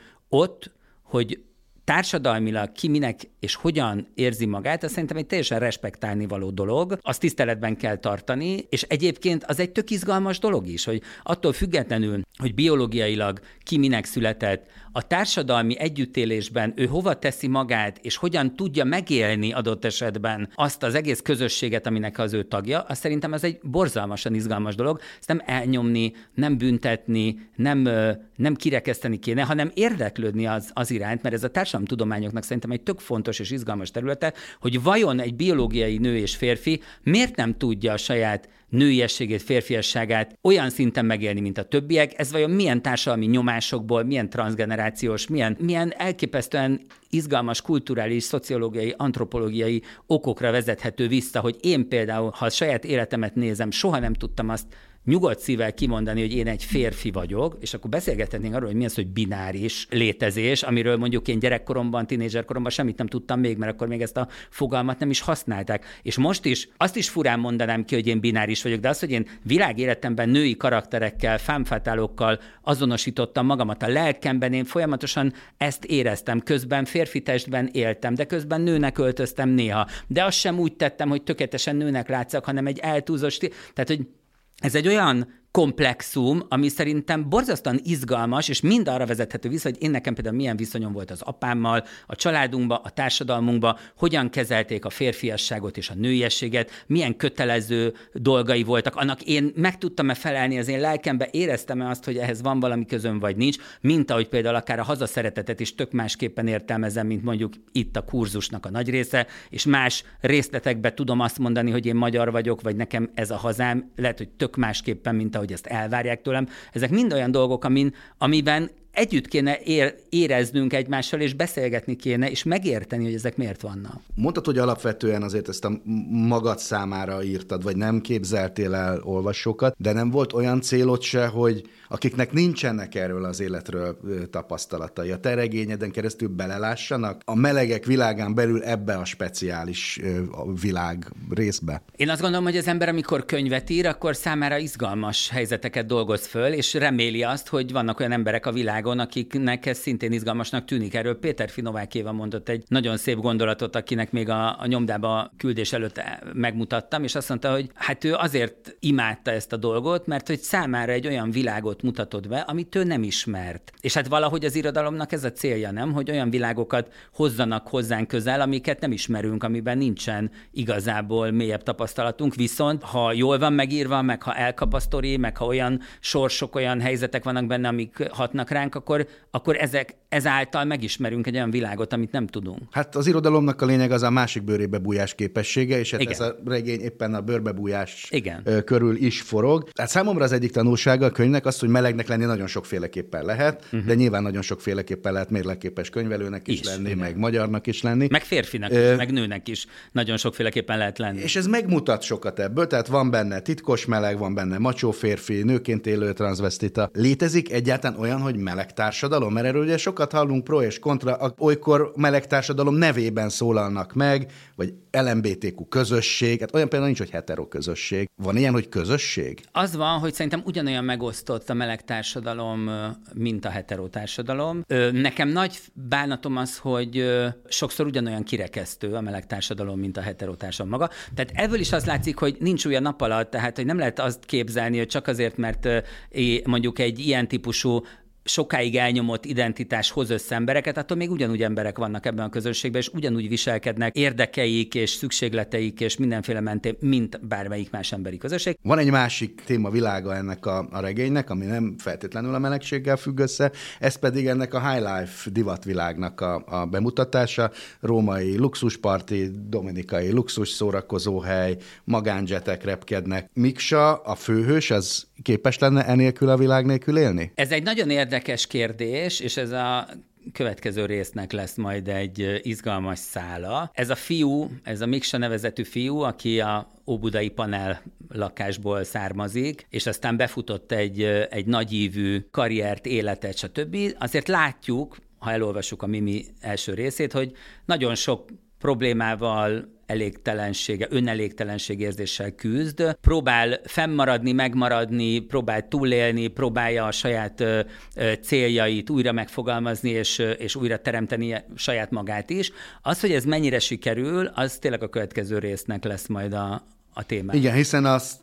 hogy társadalmilag ki minek és hogyan érzi magát, azt szerintem egy teljesen respektálni való dolog, azt tiszteletben kell tartani, és egyébként az egy tök izgalmas dolog is, hogy attól függetlenül, hogy biológiailag ki minek született, a társadalmi együttélésben ő hova teszi magát, és hogyan tudja megélni adott esetben azt az egész közösséget, aminek az ő tagja, azt szerintem ez egy borzalmasan izgalmas dolog, ezt nem elnyomni, nem büntetni, nem kirekeszteni kéne, hanem érdeklődni az iránt, mert ez a társadalomtudományoknak szerintem egy tök fontos és izgalmas területe, hogy vajon egy biológiai nő és férfi miért nem tudja a saját nőiességét, férfiasságát olyan szinten megélni, mint a többiek, ez vajon milyen társadalmi nyomásokból, milyen transzgenerációs, milyen elképesztően izgalmas kulturális, szociológiai, antropológiai okokra vezethető vissza, hogy én például, ha a saját életemet nézem, soha nem tudtam azt nyugodt szívvel kimondani, hogy én egy férfi vagyok, és akkor beszélgethetnénk arról, hogy mi az, hogy bináris létezés, amiről mondjuk én gyerekkoromban, tínézserkoromban semmit nem tudtam még, mert akkor még ezt a fogalmat nem is használták. És most is, azt is furán mondanám ki, hogy én bináris vagyok, de az, hogy én világéletemben női karakterekkel, fámfatálokkal azonosítottam magamat a lelkemben, én folyamatosan ezt éreztem, közben férfi testben éltem, de közben nőnek öltöztem néha. De azt sem úgy tettem, hogy tökéletesen nőnek látszak, hanem egy eltúzott tehát, hogy ez egy olyan komplexum, ami szerintem borzasztóan izgalmas, és mind arra vezethető vissza, hogy én nekem például milyen viszonyom volt az apámmal, a családunkba, a társadalmunkba, hogyan kezelték a férfiasságot és a nőiességet, milyen kötelező dolgai voltak, annak én meg tudtam-e felelni, az én lelkembe éreztem-e azt, hogy ehhez van valami közöm, vagy nincs, mint ahogy például akár a hazaszeretetet is tök másképpen értelmezem, mint mondjuk itt a kurzusnak a nagy része, és más részletekben tudom azt mondani, hogy én magyar vagyok, vagy nekem ez a hazám, lehet, hogy tök másképpen, mint ahogy ezt elvárják tőlem. Ezek mind olyan dolgok, amiben együtt kéne éreznünk egymással, és beszélgetni kéne, és megérteni, hogy ezek miért vannak. Mondtad, hogy alapvetően azért ezt a magad számára írtad, vagy nem képzeltél el olvasókat, de nem volt olyan célod se, hogy akiknek nincsenek erről az életről tapasztalatai, a te regényeden keresztül belelássanak a melegek világán belül ebbe a speciális világ részbe? Én azt gondolom, hogy az ember, amikor könyvet ír, akkor számára izgalmas helyzeteket dolgoz föl, és reméli azt, hogy vannak olyan emberek a világon, akiknek ez szintén izgalmasnak tűnik. Erről Péter Finovákéva mondott egy nagyon szép gondolatot, akinek még a nyomdába küldés előtt megmutattam, és azt mondta, hogy hát ő azért imádta ezt a dolgot, mert hogy számára egy olyan világot mutatott be, amit ő nem ismert. És hát valahogy az irodalomnak ez a célja, nem? Hogy olyan világokat hozzanak hozzánk közel, amiket nem ismerünk, amiben nincsen igazából mélyebb tapasztalatunk, viszont ha jól van megírva, meg ha elkap a sztori, meg ha olyan sorsok, olyan helyzetek vannak benne, amik hatnak ránk, akkor ezáltal megismerünk egy olyan világot, amit nem tudunk. Hát az irodalomnak a lényeg az a másik bőrébe bújás képessége, és hát ez a regény éppen a bőrbebújás körül is forog. Hát számomra az egyik tanulsága a könyvnek az, hogy melegnek lenni nagyon sokféleképpen lehet, de nyilván nagyon sokféleképpen lehet mérlegképes könyvelőnek is lenni, meg magyarnak is lenni. Meg férfinak is, meg nőnek is nagyon sokféleképpen lehet lenni. És ez megmutat sokat ebből, tehát van benne titkos meleg, van benne macsó férfi, nőként élő transzvestita. Létezik egyáltalán olyan, hogy meleg társadalom? Mert erről ugye sokat hallunk pro és kontra, olykor meleg társadalom nevében szólalnak meg, vagy LMBTQ közösség, hát olyan például nincs, hogy hetero közösség. Van ilyen, hogy közösség? Az van, hogy szerintem ugyanolyan megosztott a meleg társadalom, mint a hetero társadalom. Nekem nagy bánatom az, hogy sokszor ugyanolyan kirekesztő a meleg társadalom, mint a hetero társadalom maga. Tehát ebből is az látszik, hogy nincs új a nap alatt, tehát hogy nem lehet azt képzelni, hogy csak azért, mert mondjuk egy ilyen típusú sokáig elnyomott identitás hoz össze embereket, attól még ugyanúgy emberek vannak ebben a közösségben, és ugyanúgy viselkednek érdekeik és szükségleteik és mindenféle mentén, mint bármelyik más emberi közösség. Van egy másik témavilága ennek a regénynek, ami nem feltétlenül a melegséggel függ össze, ez pedig ennek a high life divatvilágnak a bemutatása, római luxusparti, dominikai luxus szórakozóhely, magánjetek repkednek. Miksa, a főhős, az képes lenne enélkül a világ nélkül élni? Ez egy nagyon érdekes kérdés, és ez a következő résznek lesz majd egy izgalmas szála. Ez a fiú, ez a Miksa nevezetű fiú, aki a óbudai panel lakásból származik, és aztán befutott egy nagyívű karriert, életet, stb. Azért látjuk, ha elolvassuk a Mimi első részét, hogy nagyon sok problémával, önelégtelenség érzéssel küzd, próbál fennmaradni, megmaradni, próbál túlélni, próbálja a saját céljait újra megfogalmazni, és újra teremteni saját magát is. Az, hogy ez mennyire sikerül, az tényleg a következő résznek lesz majd a témát. Igen, hiszen az,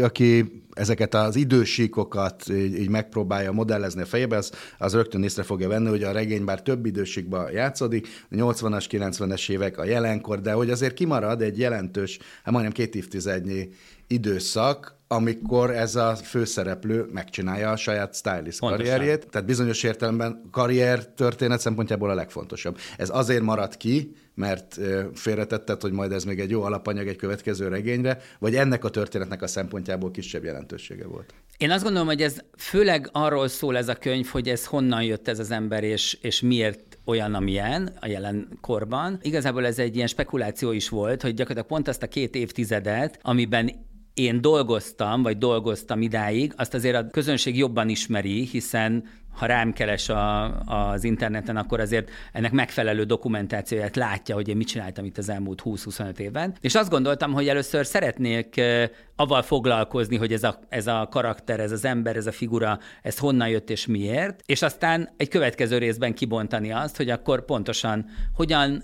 aki ezeket az idősíkokat így megpróbálja modellezni a fejében, az rögtön észre fogja venni, hogy a regény bár több idősíkba játszódik, a 80-as, 90-es évek, a jelenkor, de hogy azért kimarad egy jelentős, majdnem két évtizednyi időszak, amikor ez a főszereplő megcsinálja a saját stylist karrierjét. Tehát bizonyos értelemben karrier történet szempontjából a legfontosabb. Ez azért maradt ki, mert félretetted, hogy majd ez még egy jó alapanyag egy következő regényre, vagy ennek a történetnek a szempontjából kisebb jelentősége volt? Én azt gondolom, hogy ez főleg arról szól ez a könyv, hogy ez honnan jött ez az ember, és miért olyan, amilyen a jelen korban. Igazából ez egy ilyen spekuláció is volt, hogy gyakorlatilag pont azt a két évtizedet, amiben én dolgoztam idáig, azt azért a közönség jobban ismeri, hiszen ha rám keres az interneten, akkor azért ennek megfelelő dokumentációját látja, hogy én mit csináltam itt az elmúlt 20-25 évben. És azt gondoltam, hogy először szeretnék avval foglalkozni, hogy ez a karakter, ez az ember, ez a figura, ez honnan jött és miért, és aztán egy következő részben kibontani azt, hogy akkor pontosan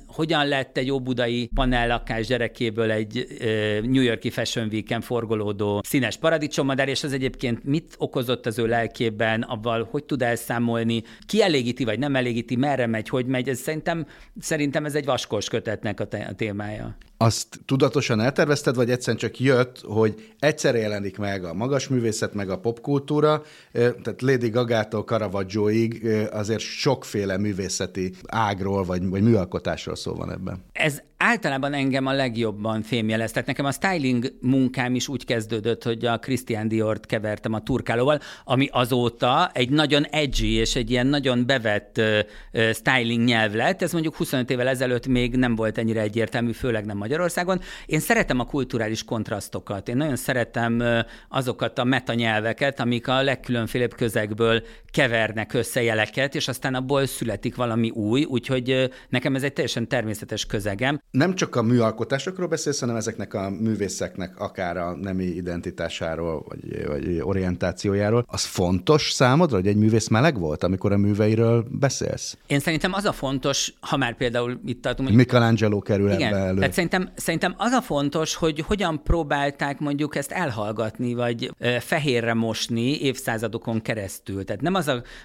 hogyan lett egy óbudai panellakás gyerekéből egy New York-i Fashion Week-en forgolódó színes paradicsommadár, és az egyébként mit okozott az ő lelkében, avval hogy tud számolni, ki elégíti, vagy nem elégíti, merre megy, hogy megy, ez szerintem ez egy vaskos kötetnek a témája. Azt tudatosan eltervezted, vagy egyszerűen csak jött, hogy egyszer jelenik meg a magas művészet, meg a popkultúra, tehát Lady Gagától Caravaggioig azért sokféle művészeti ágról, vagy műalkotásról szó van ebben. ez általában engem a legjobban fémjelez. Tehát nekem a styling munkám is úgy kezdődött, hogy a Christian Dior-t kevertem a turkálóval, ami azóta egy nagyon edgy és egy ilyen nagyon bevett styling nyelv lett. Ez mondjuk 25 évvel ezelőtt még nem volt ennyire egyértelmű, főleg nem Magyarországon. Én szeretem a kulturális kontrasztokat. Én nagyon szeretem azokat a metanyelveket, amik a legkülönfélebb közegből kevernek össze jeleket, és aztán abból születik valami új, úgyhogy nekem ez egy teljesen természetes közegem. Nem csak a műalkotásokról beszélsz, hanem ezeknek a művészeknek akár a nemi identitásáról, vagy orientációjáról. Az fontos számodra, hogy egy művész meleg volt, amikor a műveiről beszélsz? Én szerintem az a fontos, ha már például itt tartunk... Hogy Michelangelo kerül ebbe elő. Tehát szerintem az a fontos, hogy hogyan próbálták mondjuk ezt elhallgatni, vagy fehérre mosni évszázadokon keresztül. Tehát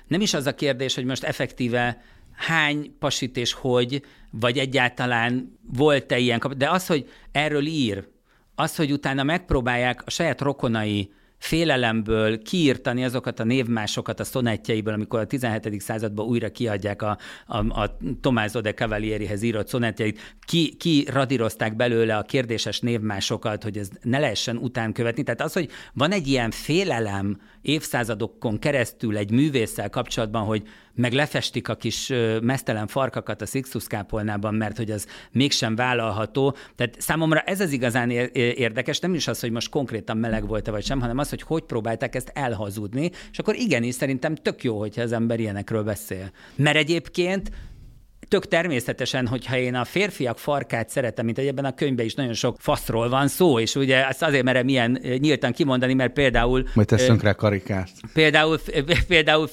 nem is az a kérdés, hogy most effektíve hány pasit és hogy, vagy egyáltalán volt-e ilyen de az, hogy erről ír, az, hogy utána megpróbálják a saját rokonai félelemből kiírtani azokat a névmásokat a szonettjeiből, amikor a 17. században újra kiadják a Tommaso de Cavalierihez írott szonettjeit, kiradírozták belőle a kérdéses névmásokat, hogy ez ne lehessen utánkövetni. Tehát az, hogy van egy ilyen félelem évszázadokon keresztül egy művésszel kapcsolatban, hogy meg lefestik a kis meztelen farkakat a Sixtus-kápolnában, mert hogy az mégsem vállalható. Tehát számomra ez az igazán érdekes, nem is az, hogy most konkrétan meleg volt-e vagy sem, hanem az, hogy próbálták ezt elhazudni, és akkor igenis szerintem tök jó, hogyha az ember ilyenekről beszél. Mert egyébként tök természetesen, hogyha én a férfiak farkát szeretem, mint ebben a könyvben is nagyon sok faszról van szó, és ugye azt azért merem ilyen nyíltan kimondani, mert például... Majd teszünk rá karikát. Például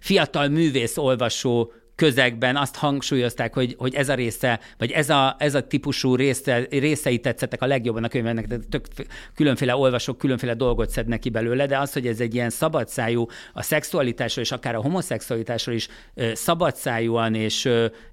fiatal művész olvasó közegben azt hangsúlyozták, hogy ez a része, vagy ez a típusú részei tetszettek a legjobban a könyvnek, tehát tök különféle olvasók különféle dolgot szednek ki belőle, de az, hogy ez egy ilyen szabadszájú, a szexualitásról és akár a homoszexualitásról is szabadszájúan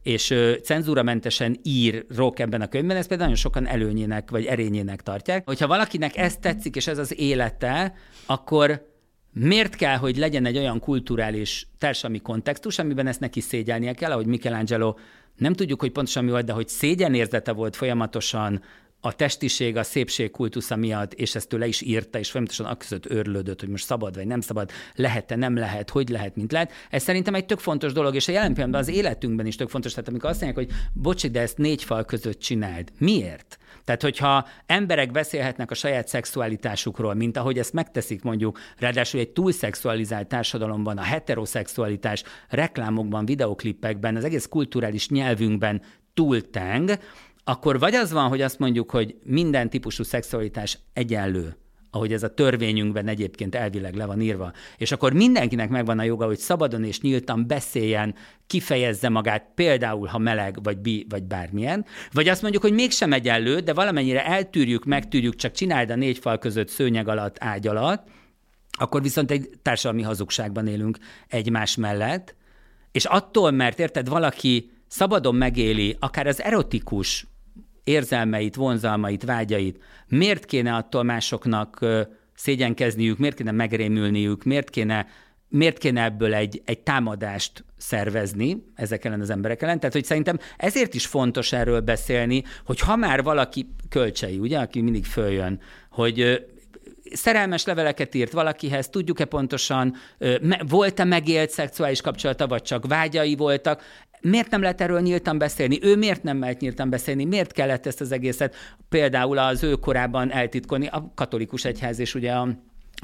és cenzúramentesen írok ebben a könyvben, ezt például nagyon sokan előnyének vagy erényének tartják. Hogyha valakinek ez tetszik, és ez az élete, akkor miért kell, hogy legyen egy olyan kulturális társadalmi kontextus, amiben ezt neki szégyelnie kell, ahogy Michelangelo, nem tudjuk, hogy pontosan mi volt, de hogy szégyenérzete volt folyamatosan a testiség, a szépség kultusza miatt, és ezt tőle is írta, és folyamatosan akközött őrlődött, hogy most szabad vagy nem szabad, lehet-e, nem lehet, hogy lehet, mint lehet. Ez szerintem egy tök fontos dolog, és a jelen pillanatban az életünkben is tök fontos, tehát amikor azt mondják, hogy bocsi, de ezt 4 fal között csináld. Miért? Tehát, hogyha emberek beszélhetnek a saját szexualitásukról, mint ahogy ezt megteszik mondjuk, ráadásul egy túlszexualizált társadalomban, a heteroszexualitás reklámokban, videoklippekben, az egész kulturális nyelvünkben túlteng, akkor vagy az van, hogy azt mondjuk, hogy minden típusú szexualitás egyenlő, ahogy ez a törvényünkben egyébként elvileg le van írva. És akkor mindenkinek megvan a joga, hogy szabadon és nyíltan beszéljen, kifejezze magát, például, ha meleg, vagy bi, vagy bármilyen. Vagy azt mondjuk, hogy mégsem egyenlő, de valamennyire eltűrjük, megtűrjük, csak csináld a 4 fal között, szőnyeg alatt, ágy alatt, akkor viszont egy társadalmi hazugságban élünk egymás mellett. És attól, mert érted, valaki szabadon megéli akár az erotikus érzelmeit, vonzalmait, vágyait, miért kéne attól másoknak szégyenkezniük, miért kéne megrémülniük, miért kéne ebből egy támadást szervezni ezek ellen az emberek ellen. Tehát, hogy szerintem ezért is fontos erről beszélni, hogy ha már valaki kölcsei, ugye, aki mindig följön, hogy szerelmes leveleket írt valakihez, tudjuk-e pontosan, volt-e megélt szexuális kapcsolata, vagy csak vágyai voltak, miért nem lehet erről nyíltan beszélni? Ő miért nem mehet nyíltan beszélni? Miért kellett ezt az egészet például az ő korában eltitkolni? A katolikus egyház és ugye a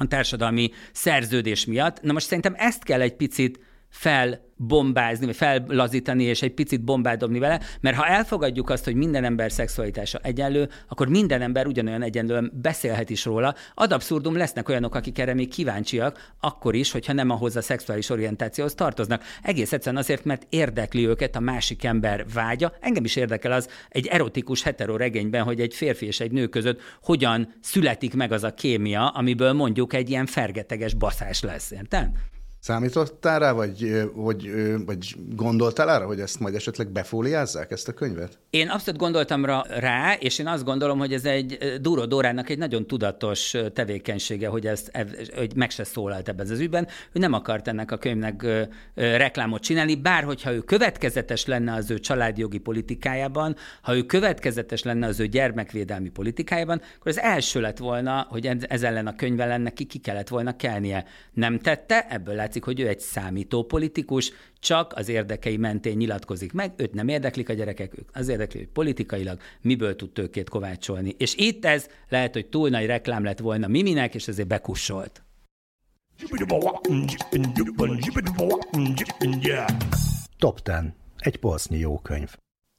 társadalmi szerződés miatt. Na most szerintem ezt kell egy picit felbombázni, vagy fellazítani, és egy picit bombát dobni vele, mert ha elfogadjuk azt, hogy minden ember szexualitása egyenlő, akkor minden ember ugyanolyan egyenlően beszélhet is róla. Ad abszurdum lesznek olyanok, akik erre még kíváncsiak, akkor is, hogyha nem ahhoz a szexuális orientációhoz tartoznak. Egész egyszerűen azért, mert érdekli őket a másik ember vágya. Engem is érdekel az egy erotikus hetero regényben, hogy egy férfi és egy nő között hogyan születik meg az a kémia, amiből mondjuk egy ilyen fergeteges baszás lesz. Érted? Számítottál rá, vagy gondoltál arra, hogy ezt majd esetleg befóliázzák, ezt a könyvet? Én abszolút gondoltam rá, és én azt gondolom, hogy ez egy Dúró Dórának egy nagyon tudatos tevékenysége, hogy hogy meg se szólalt ebben az ügyben. Ő nem akart ennek a könyvnek reklámot csinálni, bár hogyha ő következetes lenne az ő családjogi politikájában, ha ő következetes lenne az ő gyermekvédelmi politikájában, akkor az első lett volna, hogy ez ellen a könyv ellen neki ki kellett volna kelnie. Nem tette, ebből látszik, hogy ő egy számító politikus, csak az érdekei mentén nyilatkozik meg, őt nem érdeklik a gyerekek, az érdekli, hogy politikailag miből tud tőkét kovácsolni. És itt ez lehet, hogy túl nagy reklám lett volna Miminek, és ezért bekussolt. Top 10. Egy polsznyi jó könyv.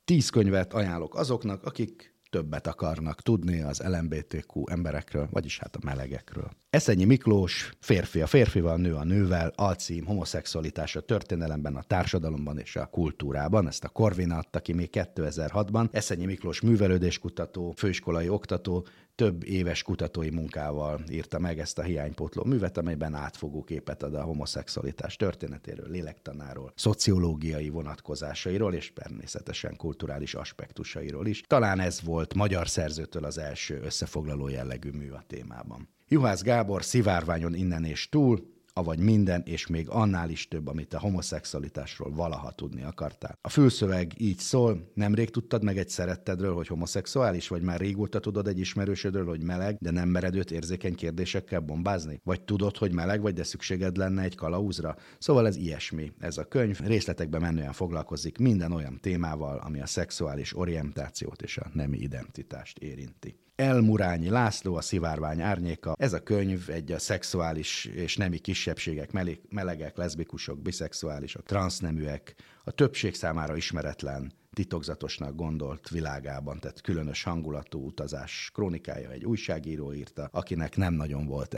10 könyvet ajánlok azoknak, akik többet akarnak tudni az LMBTQ emberekről, vagyis hát a melegekről. Eszenyi Miklós, Férfi a férfival, Nő a nővel, alcím Homoszexualitás a történelemben, a társadalomban és a kultúrában. Ezt a Corvina adta ki még 2006-ban. Eszenyi Miklós művelődéskutató, főiskolai oktató, több éves kutatói munkával írta meg ezt a hiánypótló művet, amelyben átfogó képet ad a homoszexualitás történetéről, lélektanáról, szociológiai vonatkozásairól és természetesen kulturális aspektusairól is. Talán ez volt magyar szerzőtől az első összefoglaló jellegű mű a témában. Juhász Gábor, Szivárványon innen és túl, avagy minden, és még annál is több, amit a homoszexualitásról valaha tudni akartál. A fülszöveg így szól: nemrég tudtad meg egy szerettedről, hogy homoszexuális, vagy már régóta tudod egy ismerősödről, hogy meleg, de nem mered őt érzékeny kérdésekkel bombázni? Vagy tudod, hogy meleg vagy, de szükséged lenne egy kalauzra? Szóval ez ilyesmi. Ez a könyv részletekbe menően foglalkozik minden olyan témával, ami a szexuális orientációt és a nemi identitást érinti. Elmurányi László, A szivárvány árnyéka. Ez a könyv egy a szexuális és nemi kisebbségek, melegek, leszbikusok, biszexuálisok, transzneműek, a többség számára ismeretlen, titokzatosnak gondolt világában, tehát különös hangulatú utazás krónikája, egy újságíró írta, akinek nem nagyon volt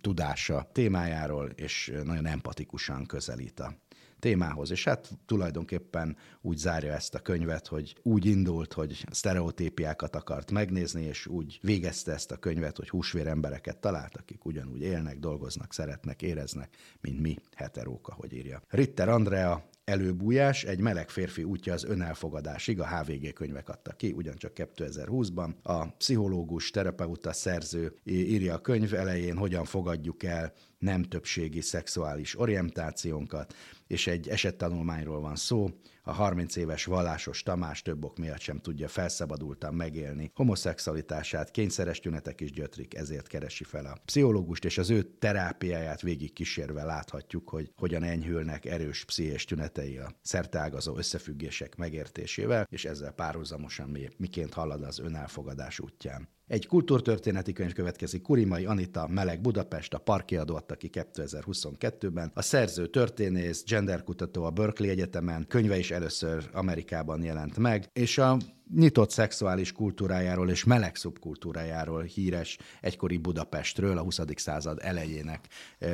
tudása témájáról, és nagyon empatikusan közelít a témához. És hát tulajdonképpen úgy zárja ezt a könyvet, hogy úgy indult, hogy sztereotípiákat akart megnézni, és úgy végezte ezt a könyvet, hogy húsvér embereket talált, akik ugyanúgy élnek, dolgoznak, szeretnek, éreznek, mint mi heterók, ahogy írja. Ritter Andrea, Előbújás, egy meleg férfi útja az önelfogadásig, a HVG könyvek adta ki, ugyancsak 2020-ban. A pszichológus, terapeuta, szerző írja a könyv elején, hogyan fogadjuk el nem többségi szexuális orientációnkat, és egy esettanulmányról van szó. A 30 éves vallásos Tamás több ok miatt sem tudja felszabadultan megélni homoszexualitását, kényszeres tünetek is gyötrik, ezért keresi fel a pszichológust, és az ő terápiáját végig kísérve láthatjuk, hogy hogyan enyhülnek erős pszichés tünetei a szerteágazó összefüggések megértésével, és ezzel párhuzamosan miként halad az önelfogadás útján. Egy kultúrtörténeti könyv következik, Kurimai Anita, Meleg Budapest, a Parkiadó adta ki 2022-ben. A szerző történész, genderkutató a Berkeley Egyetemen, könyve is először Amerikában jelent meg, és a nyitott szexuális kultúrájáról és meleg szubkultúrájáról híres egykori Budapestről, a 20. század elejének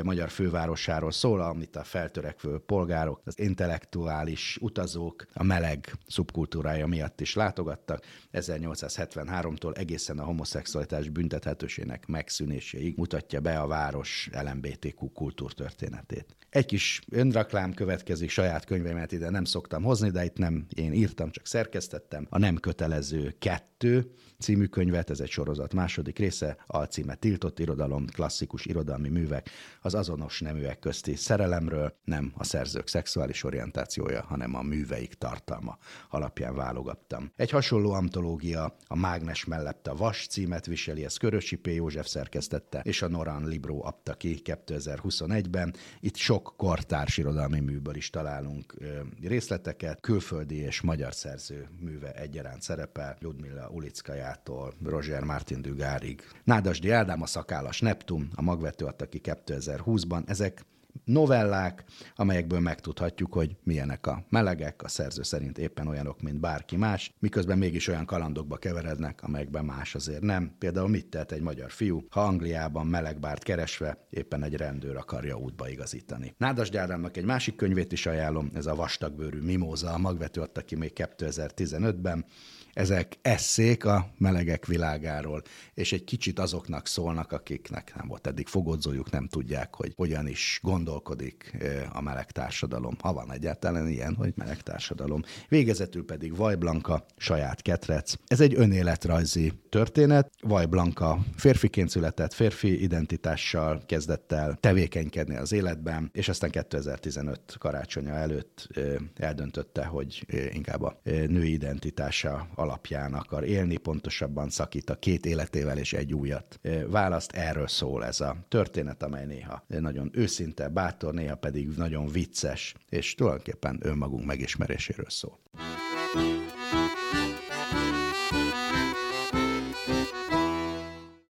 magyar fővárosáról szól, amit a feltörekvő polgárok, az intellektuális utazók a meleg szubkultúrája miatt is látogattak. 1873-tól egészen a homoszexualitás büntethetősének megszűnéséig mutatja be a város LMBTQ kultúrtörténetét. Egy kis önraklám következik, saját könyveimet ide nem szoktam hozni, de itt nem én írtam, csak szerkesztettem. A Nem kötelező 2 című könyvet, ez egy sorozat második része, alcíme Tiltott irodalom, klasszikus irodalmi művek, az azonos neműek közti szerelemről, nem a szerzők szexuális orientációja, hanem a műveik tartalma alapján válogattam. Egy hasonló antológia, a Mágnes mellett a Vas címet viseli, ez Körösi P. József szerkesztette, és a Noran Libro adta ki 2021-ben. Itt sok kortárs irodalmi műből is találunk részleteket, külföldi és magyar szerző műve egyaránt szerepel, Ludmilla Uliczkajától Roger Martin Dugárig. Nádasdy Ádám, A szakállas Neptun, a Magvető adta ki 2020-ban. Ezek novellák, amelyekből megtudhatjuk, hogy milyenek a melegek, a szerző szerint éppen olyanok, mint bárki más, miközben mégis olyan kalandokba keverednek, amelyekben más azért nem. Például mit tehet egy magyar fiú, ha Angliában melegbárt keresve éppen egy rendőr akarja útba igazítani. Nádasdy Ádámnak egy másik könyvét is ajánlom, ez a Vastagbőrű Mimóza, a Magvető adta ki még 2015-ben. Ezek esszék a melegek világáról, és egy kicsit azoknak szólnak, akiknek nem volt eddig fogodzójuk, nem tudják, hogy hogyan is gondolják gondolkodik a meleg társadalom, ha van egyáltalán ilyen, hogy meleg társadalom. Végezetül pedig Vajblanka, saját ketrec. Ez egy önéletrajzi történet. Vajblanka férfiként született, férfi identitással kezdett el tevékenykedni az életben, és aztán 2015 karácsonya előtt eldöntötte, hogy inkább a női identitása alapján akar élni, pontosabban szakít a két életével és egy újat választ. Erről szól ez a történet, amely néha nagyon őszinte, bátor, néha pedig nagyon vicces, és tulajdonképpen önmagunk megismeréséről szól.